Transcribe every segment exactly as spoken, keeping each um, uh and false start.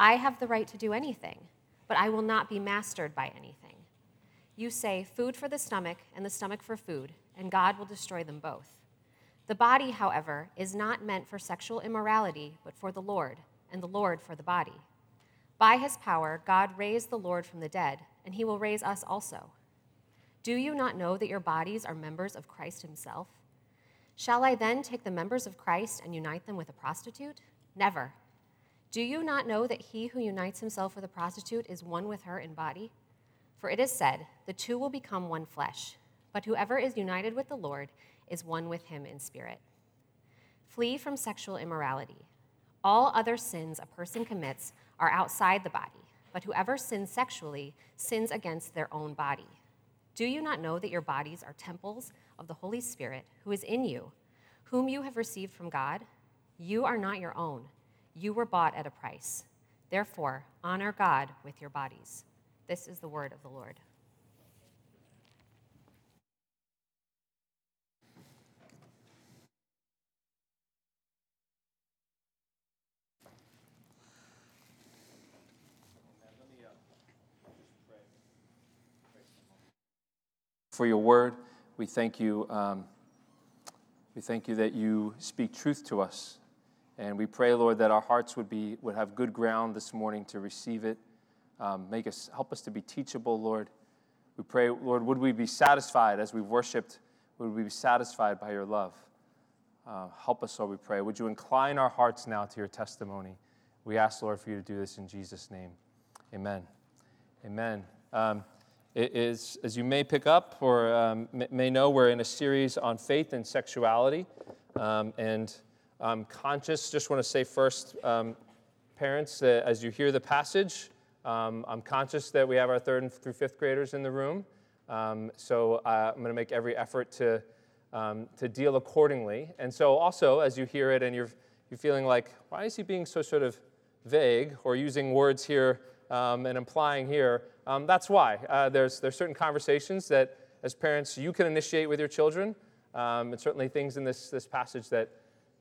I have the right to do anything, but I will not be mastered by anything. You say, food for the stomach and the stomach for food, and God will destroy them both. The body, however, is not meant for sexual immorality, but for the Lord, and the Lord for the body. By his power, God raised the Lord from the dead, and he will raise us also. Do you not know that your bodies are members of Christ himself? Shall I then take the members of Christ and unite them with a prostitute? Never. Do you not know that he who unites himself with a prostitute is one with her in body? For it is said, the two will become one flesh, but whoever is united with the Lord is one with him in spirit. Flee from sexual immorality. All other sins a person commits are outside the body, but whoever sins sexually sins against their own body. Do you not know that your bodies are temples of the Holy Spirit who is in you, whom you have received from God? You are not your own. You were bought at a price. Therefore, honor God with your bodies. This is the word of the Lord. For your word, we thank you. Um, we thank you that you speak truth to us. And we pray, Lord, that our hearts would be would have good ground this morning to receive it. Um, make us help us to be teachable, Lord. We pray, Lord, would we be satisfied as we worshipped? Would we be satisfied by your love? Uh, help us, Lord, we pray. Would you incline our hearts now to your testimony? We ask, Lord, for you to do this in Jesus' name. Amen. Amen. Um, it is, as you may pick up or um, may know, we're in a series on faith and sexuality, um, and. I'm conscious, just want to say first, um, parents, uh, as you hear the passage, um, I'm conscious that we have our third and through fifth graders in the room, um, so uh, I'm going to make every effort to um, to deal accordingly. And so also, as you hear it and you're you're feeling like, why is he being so sort of vague or using words here um, and implying here, um, that's why. Uh, there's there's certain conversations that, as parents, you can initiate with your children, um, and certainly things in this this passage that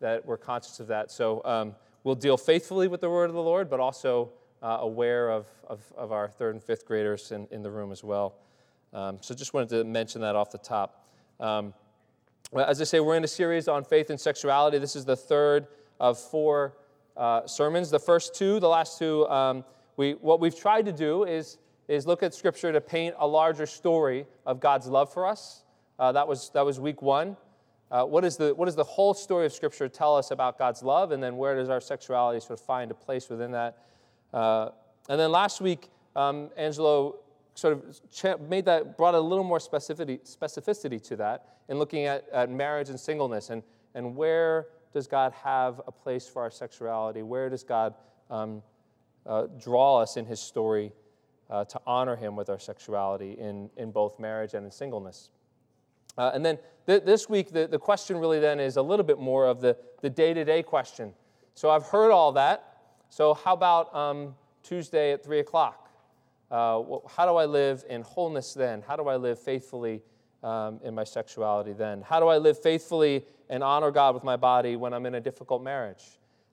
that we're conscious of that. So um, we'll deal faithfully with the word of the Lord, but also uh, aware of, of, of our third and fifth graders in, in the room as well. Um, so just wanted to mention that off the top. Um, well, as I say, we're in a series on faith and sexuality. This is the third of four uh, sermons. The first two, the last two, um, we what we've tried to do is, is look at Scripture to paint a larger story of God's love for us. Uh, that was that was week one. Uh, what is the what does the whole story of Scripture tell us about God's love, and then where does our sexuality sort of find a place within that? Uh, and then last week, um, Angelo sort of cha- made that brought a little more specificity specificity to that in looking at, at marriage and singleness, and and where does God have a place for our sexuality? Where does God um, uh, draw us in His story uh, to honor Him with our sexuality in in both marriage and in singleness? Uh, and then th- this week, the, the question really then is a little bit more of the, the day-to-day question. So I've heard all that. So how about um, Tuesday at three o'clock? Uh, wh- how do I live in wholeness then? How do I live faithfully um, in my sexuality then? How do I live faithfully and honor God with my body when I'm in a difficult marriage?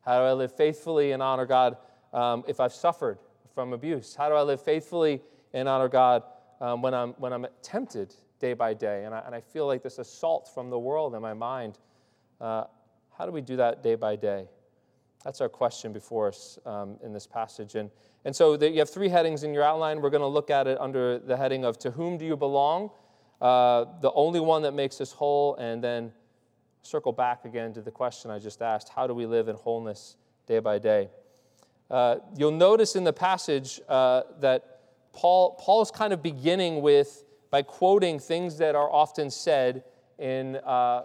How do I live faithfully and honor God um, if I've suffered from abuse? How do I live faithfully and honor God um, when I'm when I'm tempted day by day, and I, and I feel like this assault from the world in my mind? Uh, how do we do that day by day? That's our question before us um, in this passage. And, and so the, you have three headings in your outline. We're going to look at it under the heading of To Whom Do You Belong? Uh, the only one that makes us whole, and then circle back again to the question I just asked. How do we live in wholeness day by day? Uh, you'll notice in the passage uh, that Paul Paul is kind of beginning with by quoting things that are often said in uh,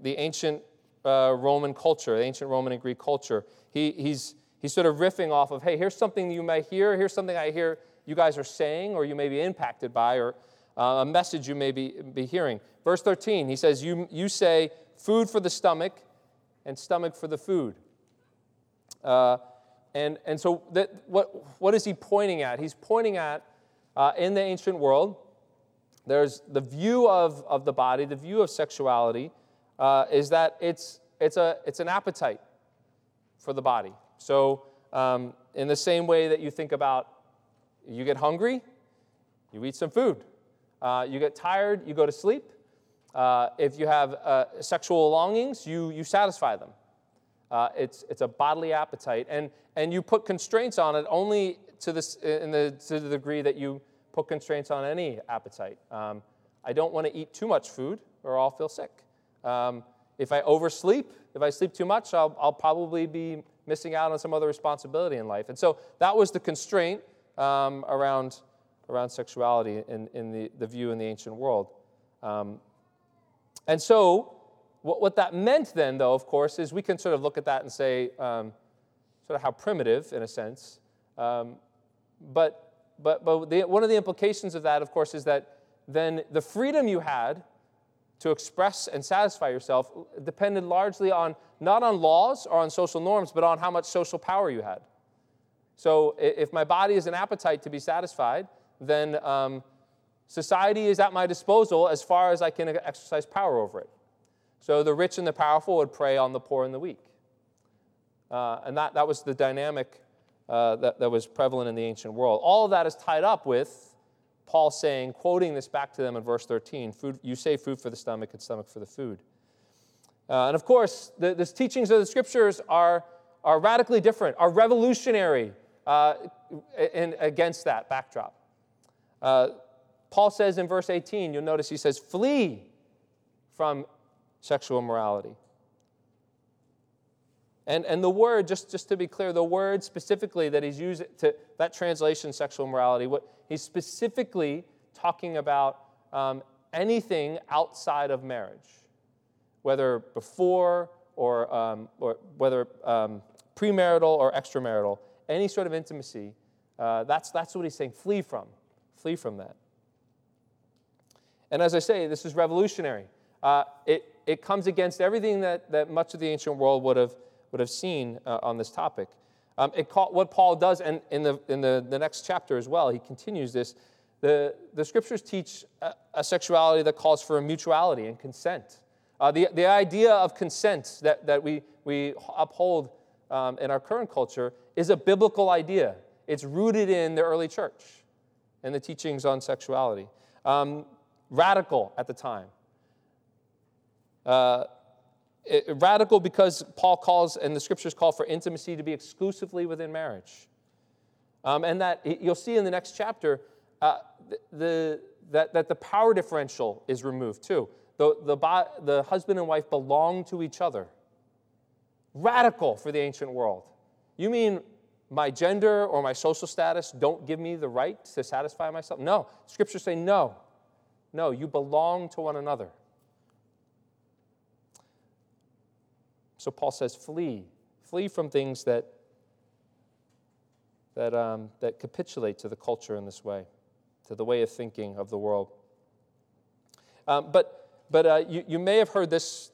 the ancient uh, Roman culture, the ancient Roman and Greek culture. He, he's, he's sort of riffing off of, hey, here's something you may hear, here's something I hear you guys are saying, or you may be impacted by, or uh, a message you may be, be hearing. Verse thirteen, he says, you, you say, food for the stomach, and stomach for the food. Uh, and, and so that, what, what is he pointing at? He's pointing at, uh, in the ancient world, there's the view of, of the body, the view of sexuality, uh, is that it's it's a it's an appetite for the body. So um, in the same way that you think about, you get hungry, you eat some food. Uh, you get tired, you go to sleep. Uh, if you have uh, sexual longings, you you satisfy them. Uh, it's it's a bodily appetite, and and you put constraints on it only to this in the to the degree that you put constraints on any appetite. Um, I don't want to eat too much food, or I'll feel sick. Um, if I oversleep, if I sleep too much, I'll I'll probably be missing out on some other responsibility in life. And so that was the constraint um, around around sexuality in in the the view in the ancient world. Um, and so. What what that meant then, though, of course, is we can sort of look at that and say um, sort of how primitive, in a sense. Um, but but but the, one of the implications of that, of course, is that then the freedom you had to express and satisfy yourself depended largely on, not on laws or on social norms, but on how much social power you had. So if my body is an appetite to be satisfied, then um, society is at my disposal as far as I can exercise power over it. So the rich and the powerful would prey on the poor and the weak. Uh, and that, that was the dynamic uh, that, that was prevalent in the ancient world. All of that is tied up with Paul saying, quoting this back to them in verse thirteen, food, you say food for the stomach and stomach for the food. Uh, and of course, the, the teachings of the scriptures are, are radically different, are revolutionary uh, in, against that backdrop. Uh, Paul says in verse eighteen, you'll notice he says, flee from sexual immorality. And and the word, just, just to be clear, the word specifically that he's used to, that translation, sexual immorality, what he's specifically talking about um, anything outside of marriage, whether before or um, or whether um, premarital or extramarital, any sort of intimacy. Uh, that's that's what he's saying. Flee from, flee from that. And as I say, this is revolutionary. Uh, it. It comes against everything that, that much of the ancient world would have would have seen uh, on this topic. Um, it call, what Paul does, and in the in the, the next chapter as well, he continues this. The, the scriptures teach a, a sexuality that calls for mutuality and consent. Uh, the the idea of consent that that we we uphold um, in our current culture is a biblical idea. It's rooted in the early church and the teachings on sexuality. Um, radical at the time. Uh, it, radical because Paul calls, and the scriptures call for intimacy to be exclusively within marriage. Um, and that, you'll see in the next chapter, uh, the, the that, that the power differential is removed too. The, the, the husband and wife belong to each other. Radical for the ancient world. You mean my gender or my social status don't give me the right to satisfy myself? No. Scriptures say no. No, you belong to one another. So Paul says, flee. Flee from things that, that, um, that capitulate to the culture in this way, to the way of thinking of the world. Um, but but uh, you, you may have heard this,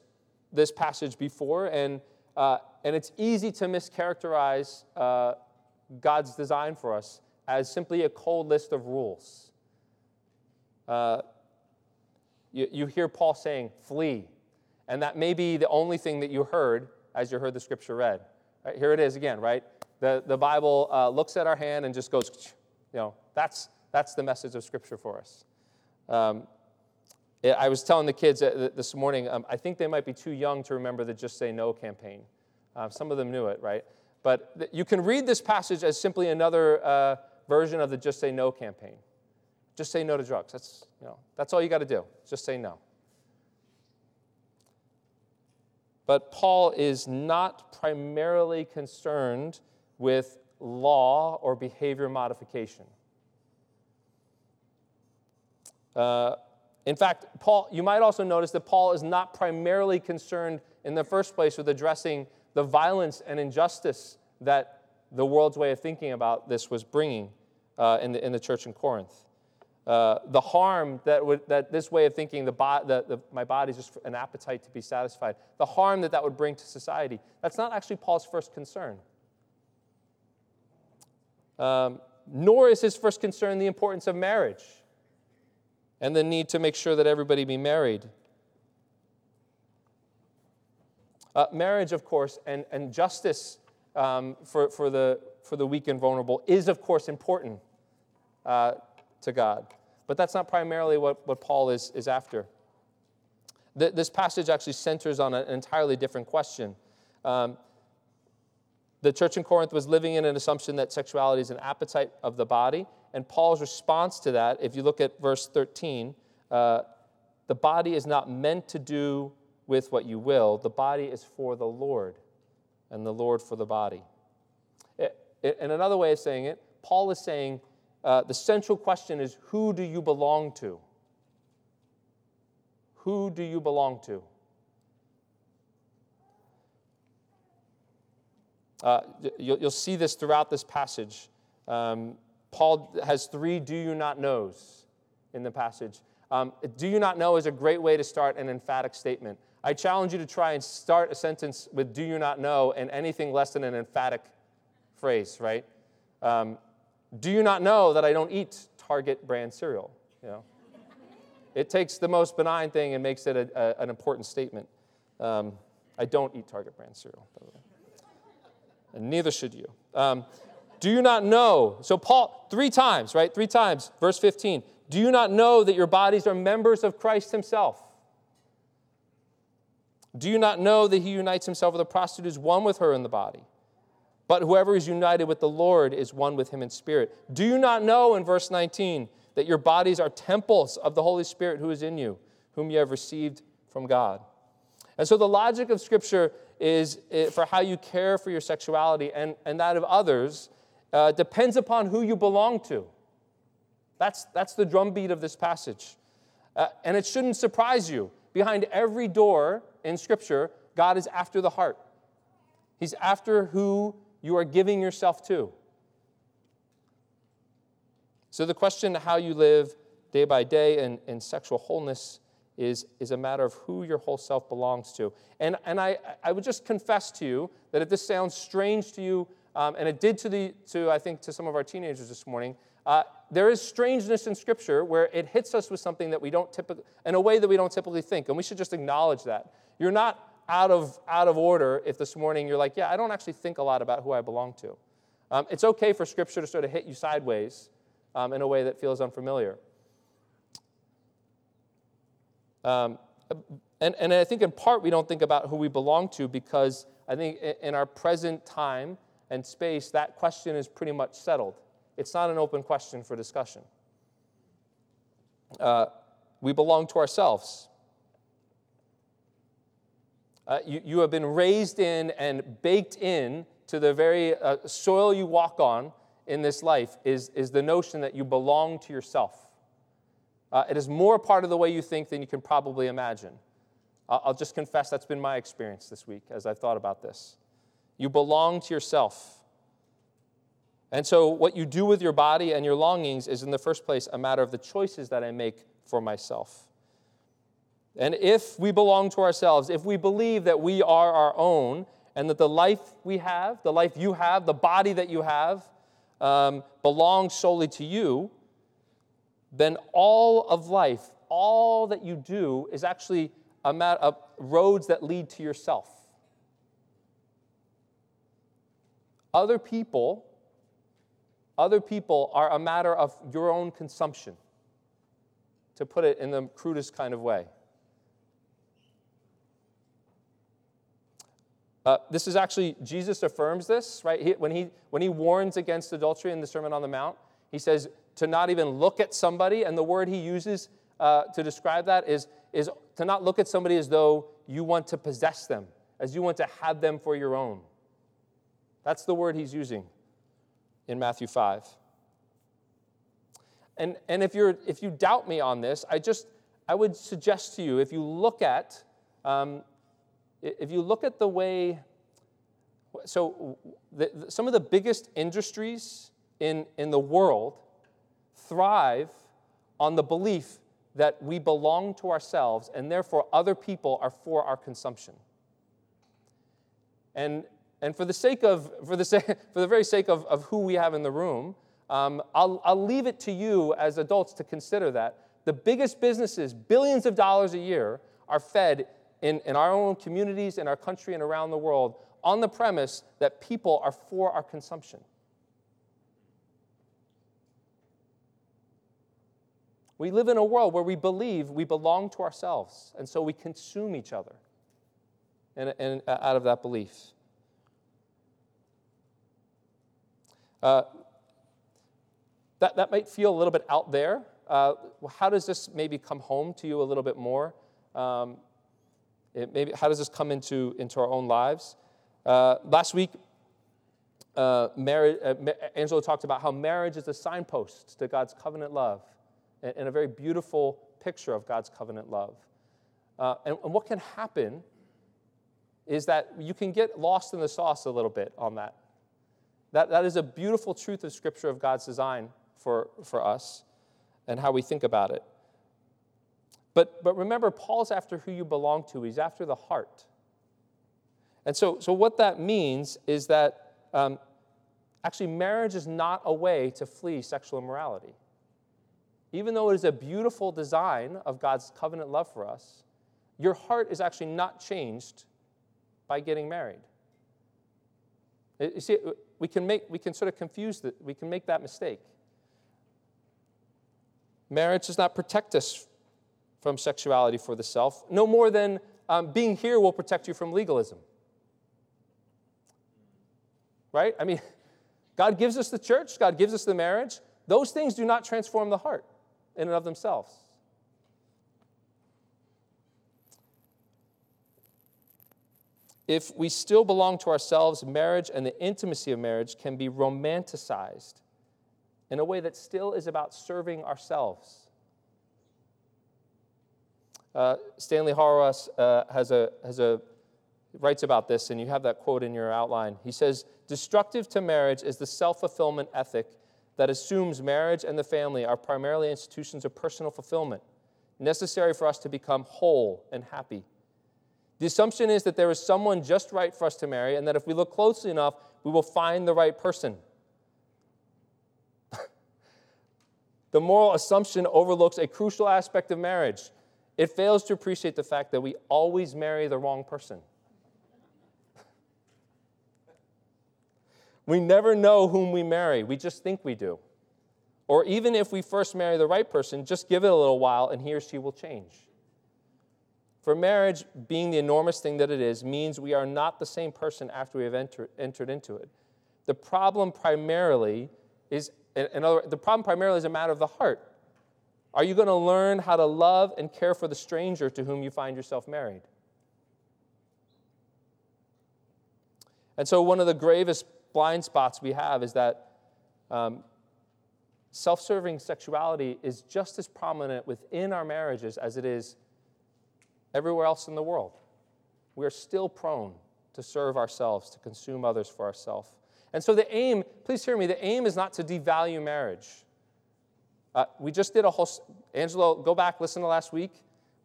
this passage before, and, uh, and it's easy to mischaracterize uh, God's design for us as simply a cold list of rules. Uh, you, you hear Paul saying, flee. And that may be the only thing that you heard as you heard the scripture read. Right, here it is again, right? The, the Bible uh, looks at our hand and just goes, you know, that's that's the message of scripture for us. Um, it, I was telling the kids this morning, um, I think they might be too young to remember the Just Say No campaign. Um, some of them knew it, right? But th- you can read this passage as simply another uh, version of the Just Say No campaign. Just say no to drugs. That's, you know, that's all you got to do. Just say no. But Paul is not primarily concerned with law or behavior modification. Uh, in fact, Paul, you might also notice that Paul is not primarily concerned in the first place with addressing the violence and injustice that the world's way of thinking about this was bringing uh, in, the, in the church in Corinth. Uh, the harm that would, that this way of thinking, the, bo- the, the my body is just an appetite to be satisfied, the harm that that would bring to society, that's not actually Paul's first concern. Um, nor is his first concern the importance of marriage and the need to make sure that everybody be married. Uh, marriage, of course, and, and justice um, for, for, the, for the weak and vulnerable is, of course, important uh, to God. But that's not primarily what, what Paul is, is after. Th- this passage actually centers on an entirely different question. Um, the church in Corinth was living in an assumption that sexuality is an appetite of the body. And Paul's response to that, if you look at verse thirteen, uh, the body is not meant to do with what you will. The body is for the Lord, and the Lord for the body. It, it, and another way of saying it, Paul is saying uh, the central question is, who do you belong to? Who do you belong to? Uh, you'll, you'll see this throughout this passage. Um, Paul has three do you not knows in the passage. Um, do you not know is a great way to start an emphatic statement. I challenge you to try and start a sentence with do you not know and anything less than an emphatic phrase, right? Um, do you not know that I don't eat Target brand cereal? You know, it takes the most benign thing and makes it a, a, an important statement. Um, I don't eat Target brand cereal, by the way. And neither should you. Um, do you not know? So Paul, three times, right? Three times. Verse fifteen. Do you not know that your bodies are members of Christ himself? Do you not know that he unites himself with a prostitute, is one with her in the body? But whoever is united with the Lord is one with him in spirit. Do you not know, in verse nineteen, that your bodies are temples of the Holy Spirit who is in you, whom you have received from God? And so the logic of Scripture is for how you care for your sexuality and, and that of others uh, depends upon who you belong to. That's, that's the drumbeat of this passage. Uh, and it shouldn't surprise you. Behind every door in Scripture, God is after the heart. He's after who you are giving yourself to. So the question of how you live day by day in, in sexual wholeness is, is a matter of who your whole self belongs to. And, and I, I would just confess to you that if this sounds strange to you, um, and it did to, the, to, I think, to some of our teenagers this morning, uh, there is strangeness in Scripture where it hits us with something that we don't typically, in a way that we don't typically think, and we should just acknowledge that. You're not out of out of order if this morning you're like, yeah, I don't actually think a lot about who I belong to. Um, it's okay for Scripture to sort of hit you sideways um, in a way that feels unfamiliar. Um, and, and I think in part we don't think about who we belong to because I think in our present time and space, that question is pretty much settled. It's not an open question for discussion. Uh, we belong to ourselves. Uh, you, you have been raised in and baked in to the very uh, soil you walk on in this life is, is the notion that you belong to yourself. Uh, it is more part of the way you think than you can probably imagine. I'll, I'll just confess that's been my experience this week as I've thought about this. You belong to yourself. And so what you do with your body and your longings is, in the first place, a matter of the choices that I make for myself. And if we belong to ourselves, if we believe that we are our own and that the life we have, the life you have, the body that you have, um, belongs solely to you, then all of life, all that you do is actually a matter of roads that lead to yourself. Other people... Other people are a matter of your own consumption, to put it in the crudest kind of way. Uh, this is actually, Jesus affirms this, right? He, when, he, when he warns against adultery in the Sermon on the Mount, he says to not even look at somebody, and the word he uses uh, to describe that is, is to not look at somebody as though you want to possess them, as you want to have them for your own. That's the word he's using in Matthew five. And, and if you're if you doubt me on this, I just I would suggest to you, if you look at um, if you look at the way, so the, the, some of the biggest industries in, in the world thrive on the belief that we belong to ourselves and therefore other people are for our consumption. And And for the sake of, for the sake, for the very sake of, of who we have in the room, um, I'll, I'll leave it to you as adults to consider that. The biggest businesses, billions of dollars a year, are fed in, in our own communities, in our country, and around the world on the premise that people are for our consumption. We live in a world where we believe we belong to ourselves, and so we consume each other and, and uh, out of that belief. Uh, that, that might feel a little bit out there. Uh, how does this maybe come home to you a little bit more? Um, it maybe, how does this come into, into our own lives? Uh, last week, uh, marriage, uh, Angela talked about how marriage is a signpost to God's covenant love, and a very beautiful picture of God's covenant love. Uh, and, and what can happen is that you can get lost in the sauce a little bit on that. That, that is a beautiful truth of Scripture of God's design for, for us and how we think about it. But, but remember, Paul's after who you belong to. He's after the heart. And so, so what that means is that um, actually marriage is not a way to flee sexual immorality. Even though it is a beautiful design of God's covenant love for us, your heart is actually not changed by getting married. You see, we can make we can sort of confuse that. We can make that mistake. Marriage does not protect us from sexuality for the self, no more than um, being here will protect you from legalism. Right? I mean, God gives us the church. God gives us the marriage. Those things do not transform the heart in and of themselves. If we still belong to ourselves, marriage and the intimacy of marriage can be romanticized in a way that still is about serving ourselves. Uh, Stanley Hauerwas uh, has a, has a, writes about this, and you have that quote in your outline. He says, "Destructive to marriage is the self-fulfillment ethic that assumes marriage and the family are primarily institutions of personal fulfillment, necessary for us to become whole and happy. The assumption is that there is someone just right for us to marry, and that if we look closely enough, we will find the right person. The moral assumption overlooks a crucial aspect of marriage. It fails to appreciate the fact that we always marry the wrong person. We never know whom we marry. We just think we do. Or even if we first marry the right person, just give it a little while and he or she will change. For marriage, being the enormous thing that it is, means we are not the same person after we have enter, entered into it. The problem primarily is, in other words, the problem primarily is a matter of the heart. Are you going to learn how to love and care for the stranger to whom you find yourself married? And so one of the gravest blind spots we have is that um, self-serving sexuality is just as prominent within our marriages as it is everywhere else in the world. We are still prone to serve ourselves, to consume others for ourselves. And so the aim, please hear me, the aim is not to devalue marriage. Uh, we just did a whole, Angelo, go back, listen to last week.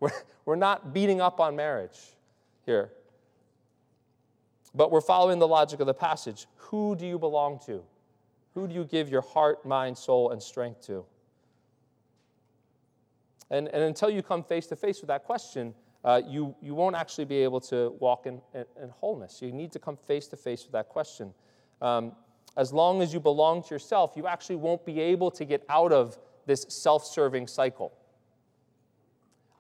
We're, we're not beating up on marriage here. But we're following the logic of the passage. Who do you belong to? Who do you give your heart, mind, soul, and strength to? And, and until you come face to face with that question, uh, you, you won't actually be able to walk in, in, in wholeness. You need to come face to face with that question. Um, as long as you belong to yourself, you actually won't be able to get out of this self-serving cycle.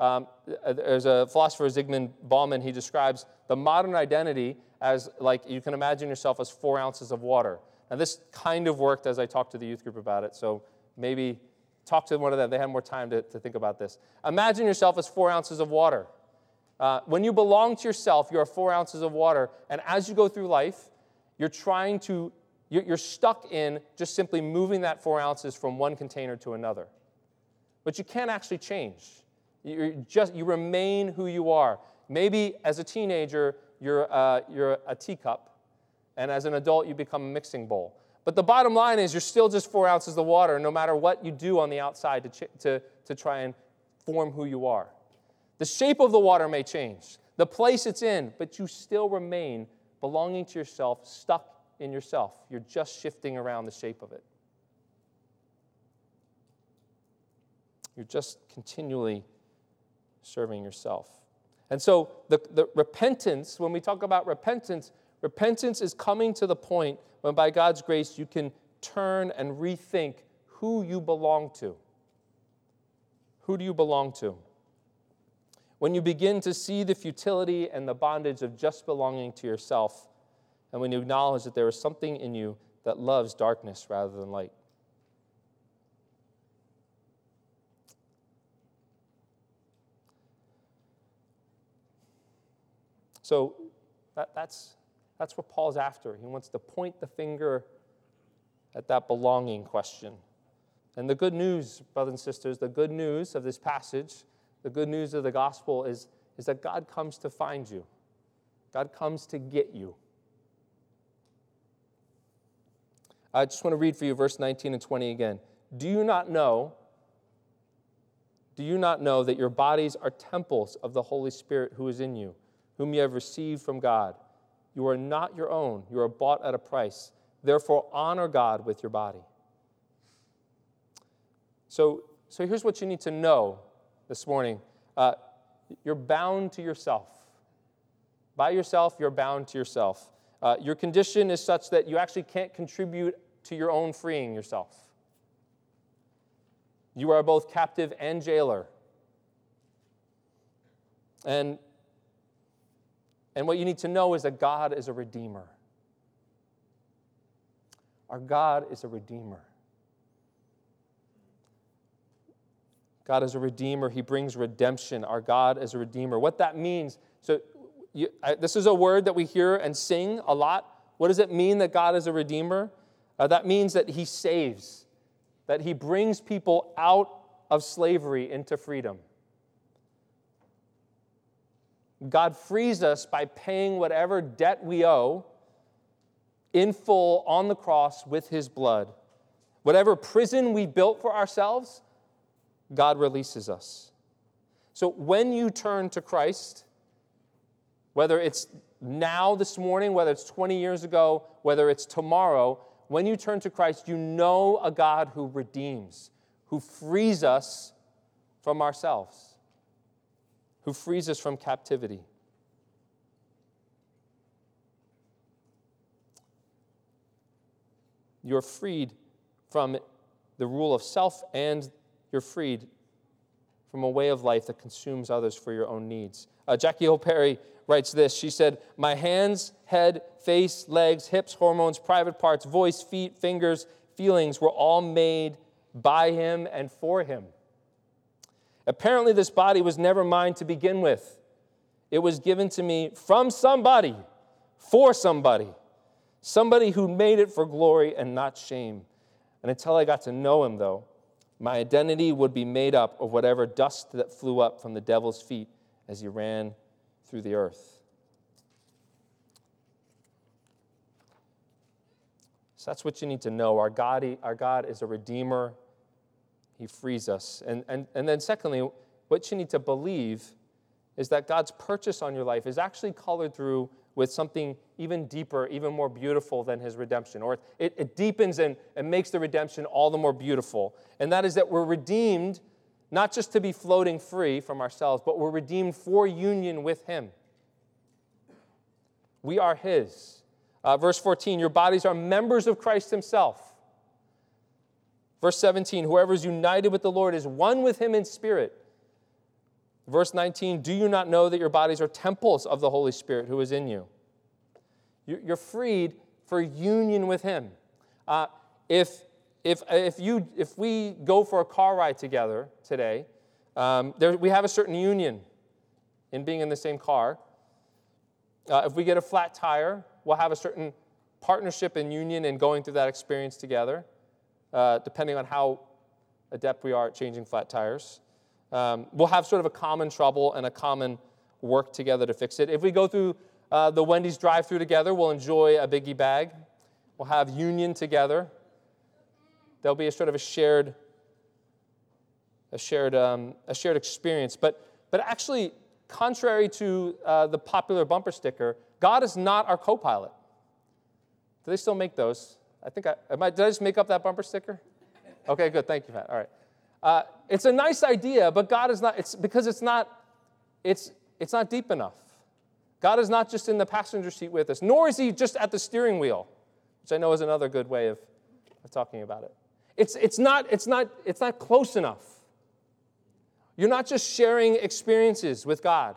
Um, there's a philosopher, Zygmunt Bauman, he describes the modern identity as, like, you can imagine yourself as four ounces of water. And this kind of worked as I talked to the youth group about it, so maybe talk to one of them. They had more time to, to think about this. Imagine yourself as four ounces of water. Uh, when you belong to yourself, you are four ounces of water, and as you go through life, you're trying to, you're, you're stuck in just simply moving that four ounces from one container to another. But you can't actually change. You just you remain who you are. Maybe as a teenager you're uh, you're a teacup, and as an adult you become a mixing bowl. But the bottom line is you're still just four ounces of water, no matter what you do on the outside to ch- to to try and form who you are. The shape of the water may change, the place it's in, but you still remain belonging to yourself, stuck in yourself. You're just shifting around the shape of it. You're just continually serving yourself. And so the, the repentance, when we talk about repentance, Repentance is coming to the point when, by God's grace, you can turn and rethink who you belong to. Who do you belong to? When you begin to see the futility and the bondage of just belonging to yourself, and when you acknowledge that there is something in you that loves darkness rather than light. So that, that's, that's what Paul's after. He wants to point the finger at that belonging question. And the good news, brothers and sisters, the good news of this passage, the good news of the gospel is, is that God comes to find you. God comes to get you. I just want to read for you verse nineteen and twenty again. Do you not know, do you not know that your bodies are temples of the Holy Spirit who is in you, whom you have received from God? You are not your own. You are bought at a price. Therefore, honor God with your body. So, so here's what you need to know this morning. Uh, you're bound to yourself. By yourself, you're bound to yourself. Uh, your condition is such that you actually can't contribute to your own freeing yourself. You are both captive and jailer. And And what you need to know is that God is a redeemer. Our God is a redeemer. God is a redeemer. He brings redemption. Our God is a redeemer. What that means, so you, I, this is a word that we hear and sing a lot. What does it mean that God is a redeemer? Uh, that means that he saves, that he brings people out of slavery into freedom. God frees us by paying whatever debt we owe in full on the cross with his blood. Whatever prison we built for ourselves, God releases us. So when you turn to Christ, whether it's now this morning, whether it's twenty years ago, whether it's tomorrow, when you turn to Christ, you know a God who redeems, who frees us from ourselves, who frees us from captivity. You're freed from the rule of self, and you're freed from a way of life that consumes others for your own needs. Uh, Jackie O' Perry writes this. She said, "My hands, head, face, legs, hips, hormones, private parts, voice, feet, fingers, feelings were all made by him and for him. Apparently, this body was never mine to begin with. It was given to me from somebody, for somebody, somebody who made it for glory and not shame. And until I got to know him, though, my identity would be made up of whatever dust that flew up from the devil's feet as he ran through the earth." So that's what you need to know. Our God, our God is a redeemer. He frees us. And, and, and then secondly, what you need to believe is that God's purchase on your life is actually colored through with something even deeper, even more beautiful than his redemption. Or it, it deepens and, and makes the redemption all the more beautiful. And that is that we're redeemed not just to be floating free from ourselves, but we're redeemed for union with him. We are his. Uh, verse fourteen, your bodies are members of Christ himself. Verse seventeen, whoever is united with the Lord is one with him in spirit. Verse nineteen, do you not know that your bodies are temples of the Holy Spirit who is in you? You're freed for union with him. Uh, if if if you if we go for a car ride together today, um, there, we have a certain union in being in the same car. Uh, if we get a flat tire, we'll have a certain partnership and union in going through that experience together. Uh, depending on how adept we are at changing flat tires. Um, we'll have sort of a common trouble and a common work together to fix it. If we go through uh, the Wendy's drive-thru together, we'll enjoy a biggie bag. We'll have union together. There'll be a sort of a shared, a shared, um, a shared experience. But, but actually, contrary to uh, the popular bumper sticker, God is not our co-pilot. Do they still make those? I think I, am I, did I just make up that bumper sticker? Okay, good. Thank you, Pat. All right. Uh, it's a nice idea, but God is not, it's because it's not, it's, it's not deep enough. God is not just in the passenger seat with us, nor is he just at the steering wheel, which I know is another good way of, of talking about it. It's, it's, not, it's, not, it's not close enough. You're not just sharing experiences with God.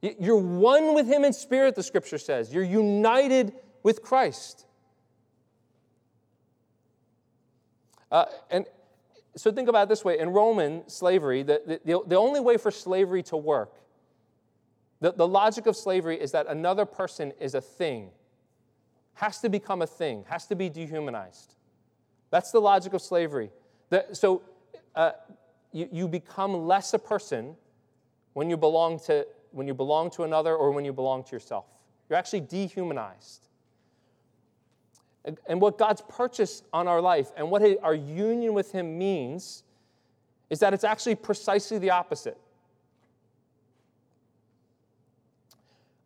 You're one with him in spirit, the Scripture says. You're united with Christ. Uh, and so think about it this way. In Roman slavery, the, the, the only way for slavery to work, the, the logic of slavery is that another person is a thing, has to become a thing, has to be dehumanized. That's the logic of slavery. The, so uh, you, you become less a person when you belong to when you belong to another or when you belong to yourself. You're actually dehumanized. And what God's purchase on our life and what our union with him means is that it's actually precisely the opposite.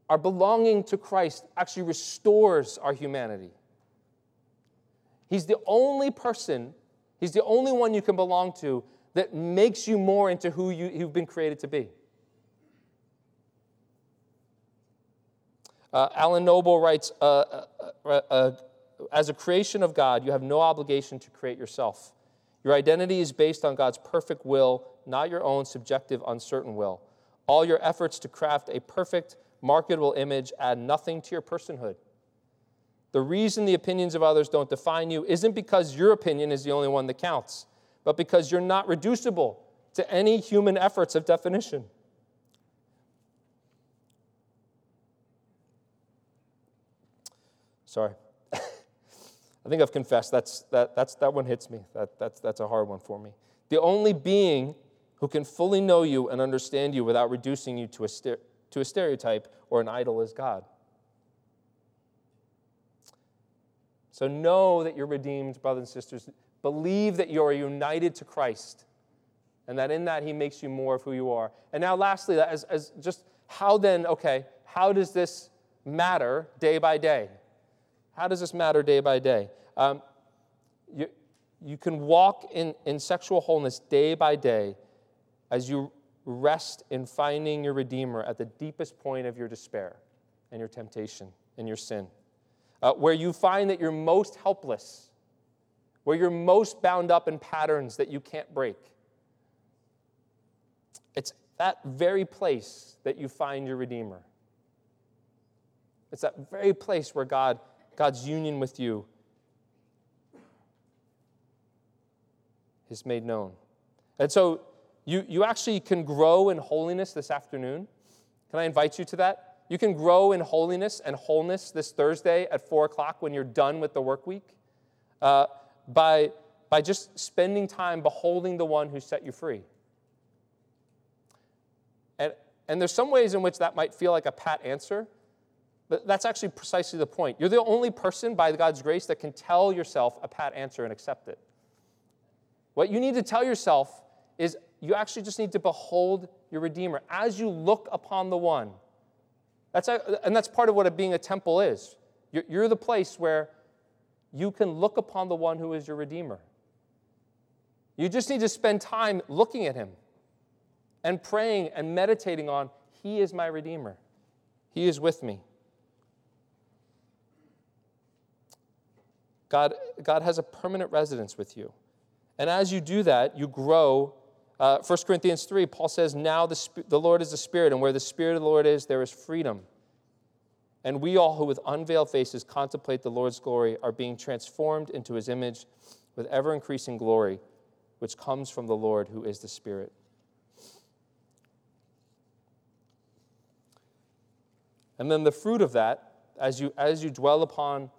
Our belonging to Christ actually restores our humanity. He's the only person, he's the only one you can belong to that makes you more into who you, you've been created to be. Uh, Alan Noble writes, uh, uh, uh, uh, as a creation of God, you have no obligation to create yourself. Your identity is based on God's perfect will, not your own subjective, uncertain will. All your efforts to craft a perfect, marketable image add nothing to your personhood. The reason the opinions of others don't define you isn't because your opinion is the only one that counts, but because you're not reducible to any human efforts of definition. Sorry. I think I've confessed. That's, that, that's, that one hits me. That, that's, that's a hard one for me. The only being who can fully know you and understand you without reducing you to a, ster- to a stereotype or an idol is God. So know that you're redeemed, brothers and sisters. Believe that you are united to Christ and that in that he makes you more of who you are. And now lastly, as, as just how then, okay, how does this matter day by day? How does this matter day by day? Um, you, you can walk in, in sexual wholeness day by day as you rest in finding your Redeemer at the deepest point of your despair and your temptation and your sin, uh, where you find that you're most helpless, where you're most bound up in patterns that you can't break. It's that very place that you find your Redeemer. It's that very place where God God's union with you is made known. And so you, you actually can grow in holiness this afternoon. Can I invite you to that? You can grow in holiness and wholeness this Thursday at four o'clock when you're done with the work week uh, by, by just spending time beholding the one who set you free. And, and there's some ways in which that might feel like a pat answer. That's actually precisely the point. You're the only person, by God's grace, that can tell yourself a pat answer and accept it. What you need to tell yourself is you actually just need to behold your Redeemer as you look upon the one. That's a, and that's part of what being a temple is. You're, you're the place where you can look upon the one who is your Redeemer. You just need to spend time looking at him and praying and meditating on, he is my Redeemer. He is with me. God, God has a permanent residence with you. And as you do that, you grow. Uh, First Corinthians three, Paul says, now the, sp- the Lord is the Spirit, and where the Spirit of the Lord is, there is freedom. And we all who with unveiled faces contemplate the Lord's glory are being transformed into his image with ever-increasing glory, which comes from the Lord who is the Spirit. And then the fruit of that, as you as you dwell upon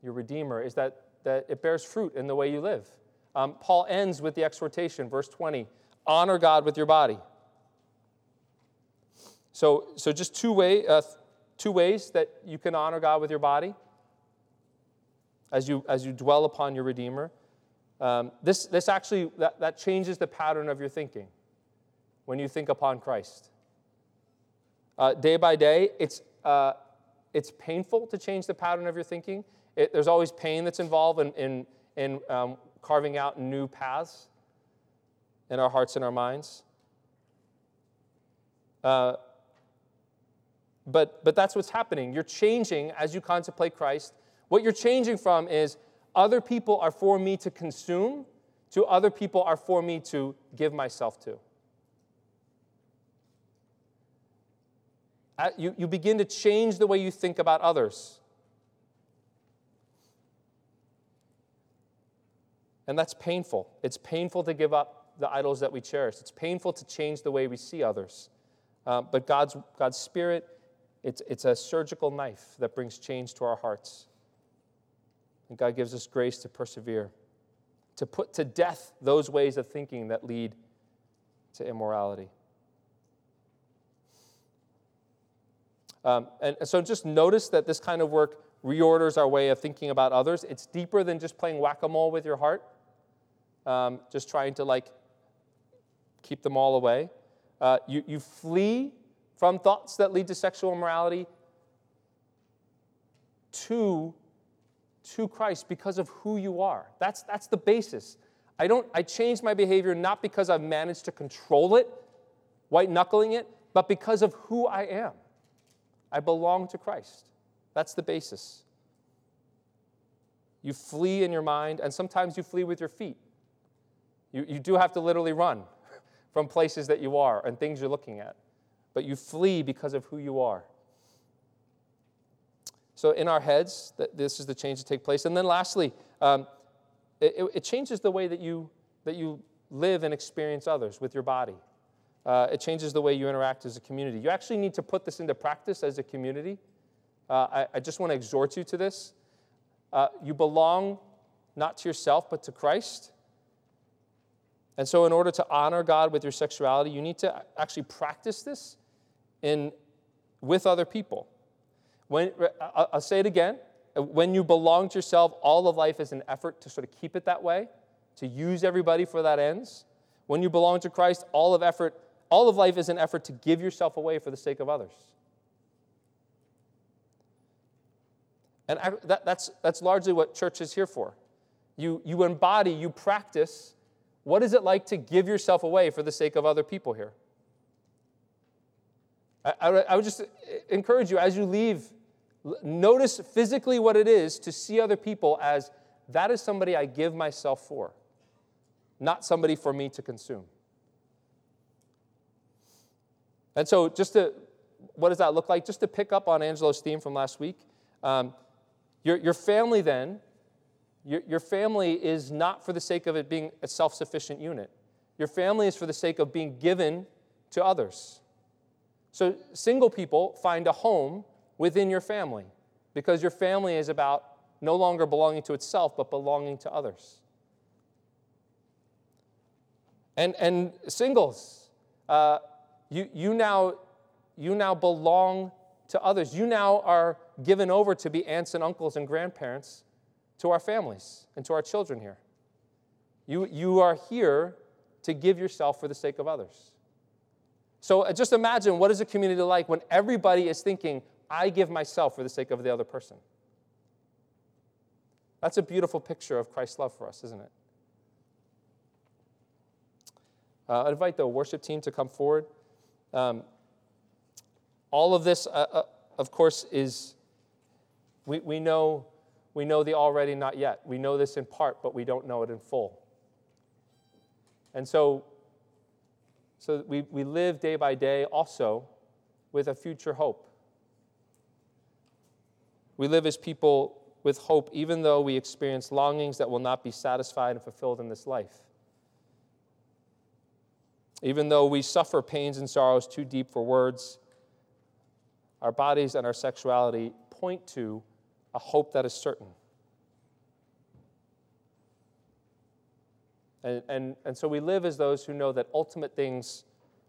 your Redeemer, is that, that it bears fruit in the way you live. Um, Paul ends with the exhortation, verse twenty, honor God with your body. So, so just two, way, uh, two ways that you can honor God with your body as you as you dwell upon your Redeemer. Um, this, this actually, that, that changes the pattern of your thinking when you think upon Christ. Uh, day by day, it's uh, it's painful to change the pattern of your thinking. It, there's always pain that's involved in, in, in um, carving out new paths in our hearts and our minds. Uh, but, but that's what's happening. You're changing as you contemplate Christ. What you're changing from is other people are for me to consume to other people are for me to give myself to. You, you begin to change the way you think about others. And that's painful. It's painful to give up the idols that we cherish. It's painful to change the way we see others. Uh, but God's, God's Spirit, it's, it's a surgical knife that brings change to our hearts. And God gives us grace to persevere, to put to death those ways of thinking that lead to immorality. Um, and so just notice that this kind of work reorders our way of thinking about others. It's deeper than just playing whack-a-mole with your heart, um, just trying to, like, keep them all away. Uh, you, you flee from thoughts that lead to sexual immorality to, to Christ because of who you are. That's, that's the basis. I don't. I change my behavior not because I've managed to control it, white-knuckling it, but because of who I am. I belong to Christ. That's the basis. You flee in your mind, and sometimes you flee with your feet. You, you do have to literally run from places that you are and things you're looking at. But you flee because of who you are. So in our heads, this is the change that takes place. And then lastly, um, it, it changes the way that you, that you live and experience others with your body. Uh, it changes the way you interact as a community. You actually need to put this into practice as a community. Uh, I, I just want to exhort you to this. Uh, you belong not to yourself, but to Christ. And so in order to honor God with your sexuality, you need to actually practice this in with other people. When, I'll say it again. When you belong to yourself, all of life is an effort to sort of keep it that way, to use everybody for that ends. When you belong to Christ, all of effort, all of life is an effort to give yourself away for the sake of others. And I, that, that's, that's largely what church is here for. You, you embody, you practice. What is it like to give yourself away for the sake of other people here? I, I, I would just encourage you, as you leave, notice physically what it is to see other people as, that is somebody I give myself for, not somebody for me to consume. And so just to, what does that look like? Just to pick up on Angelo's theme from last week, um, Your, your family, then, your, your family is not for the sake of it being a self-sufficient unit. Your family is for the sake of being given to others. So single people find a home within your family because your family is about no longer belonging to itself but belonging to others. And, and singles, uh, you, you, now, you now belong to others. You now are given over to be aunts and uncles and grandparents to our families and to our children here. You, you are here to give yourself for the sake of others. So just imagine, what is a community like when everybody is thinking, I give myself for the sake of the other person? That's a beautiful picture of Christ's love for us, isn't it? Uh, I invite the worship team to come forward. Um, all of this, uh, uh, of course, is... We, we know we know the already not yet. We know this in part, but we don't know it in full. And so, so we, we live day by day also with a future hope. We live as people with hope, even though we experience longings that will not be satisfied and fulfilled in this life. Even though we suffer pains and sorrows too deep for words, our bodies and our sexuality point to a hope that is certain. And, and, and so we live as those who know that ultimate things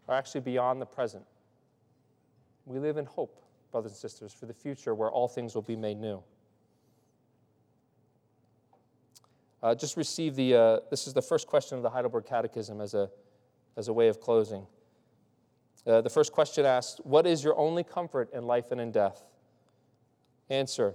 are actually beyond the present. We live in hope, brothers and sisters, for the future where all things will be made new. Uh, just receive the, uh, this is the first question of the Heidelberg Catechism as a, as a way of closing. Uh, the first question asks, what is your only comfort in life and in death? Answer,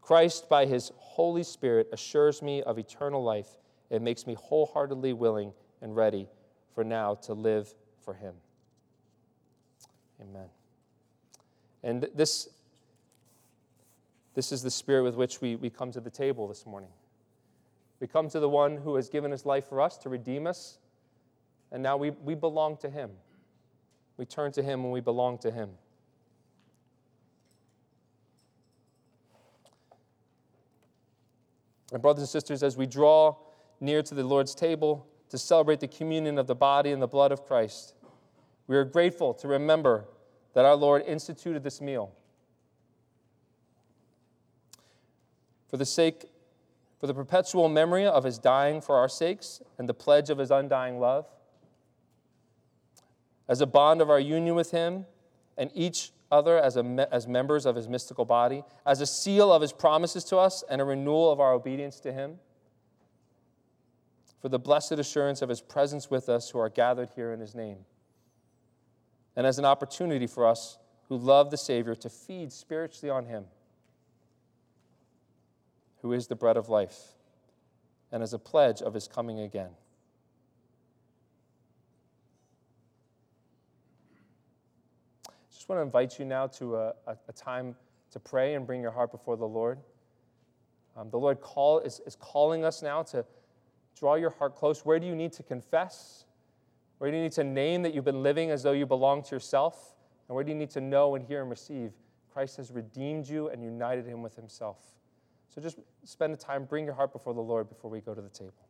Christ, by his Holy Spirit, assures me of eternal life and makes me wholeheartedly willing and ready for now to live for him. Amen. And this, this is the spirit with which we, we come to the table this morning. We come to the one who has given his life for us to redeem us, and now we, we belong to him. We turn to him and we belong to him. And brothers and sisters, as we draw near to the Lord's table to celebrate the communion of the body and the blood of Christ, we are grateful to remember that our Lord instituted this meal. For the sake For the perpetual memory of his dying for our sakes and the pledge of his undying love, as a bond of our union with him and each other as, a, as members of his mystical body, as a seal of his promises to us and a renewal of our obedience to him, for the blessed assurance of his presence with us who are gathered here in his name, and as an opportunity for us who love the Savior to feed spiritually on him, who is the bread of life, and as a pledge of his coming again. I just want to invite you now to a, a, a time to pray and bring your heart before the Lord. Um, the Lord call, is, is calling us now to draw your heart close. Where do you need to confess? Where do you need to name that you've been living as though you belong to yourself? And where do you need to know and hear and receive? Christ has redeemed you and united him with himself. So just spend the time, bring your heart before the Lord before we go to the table.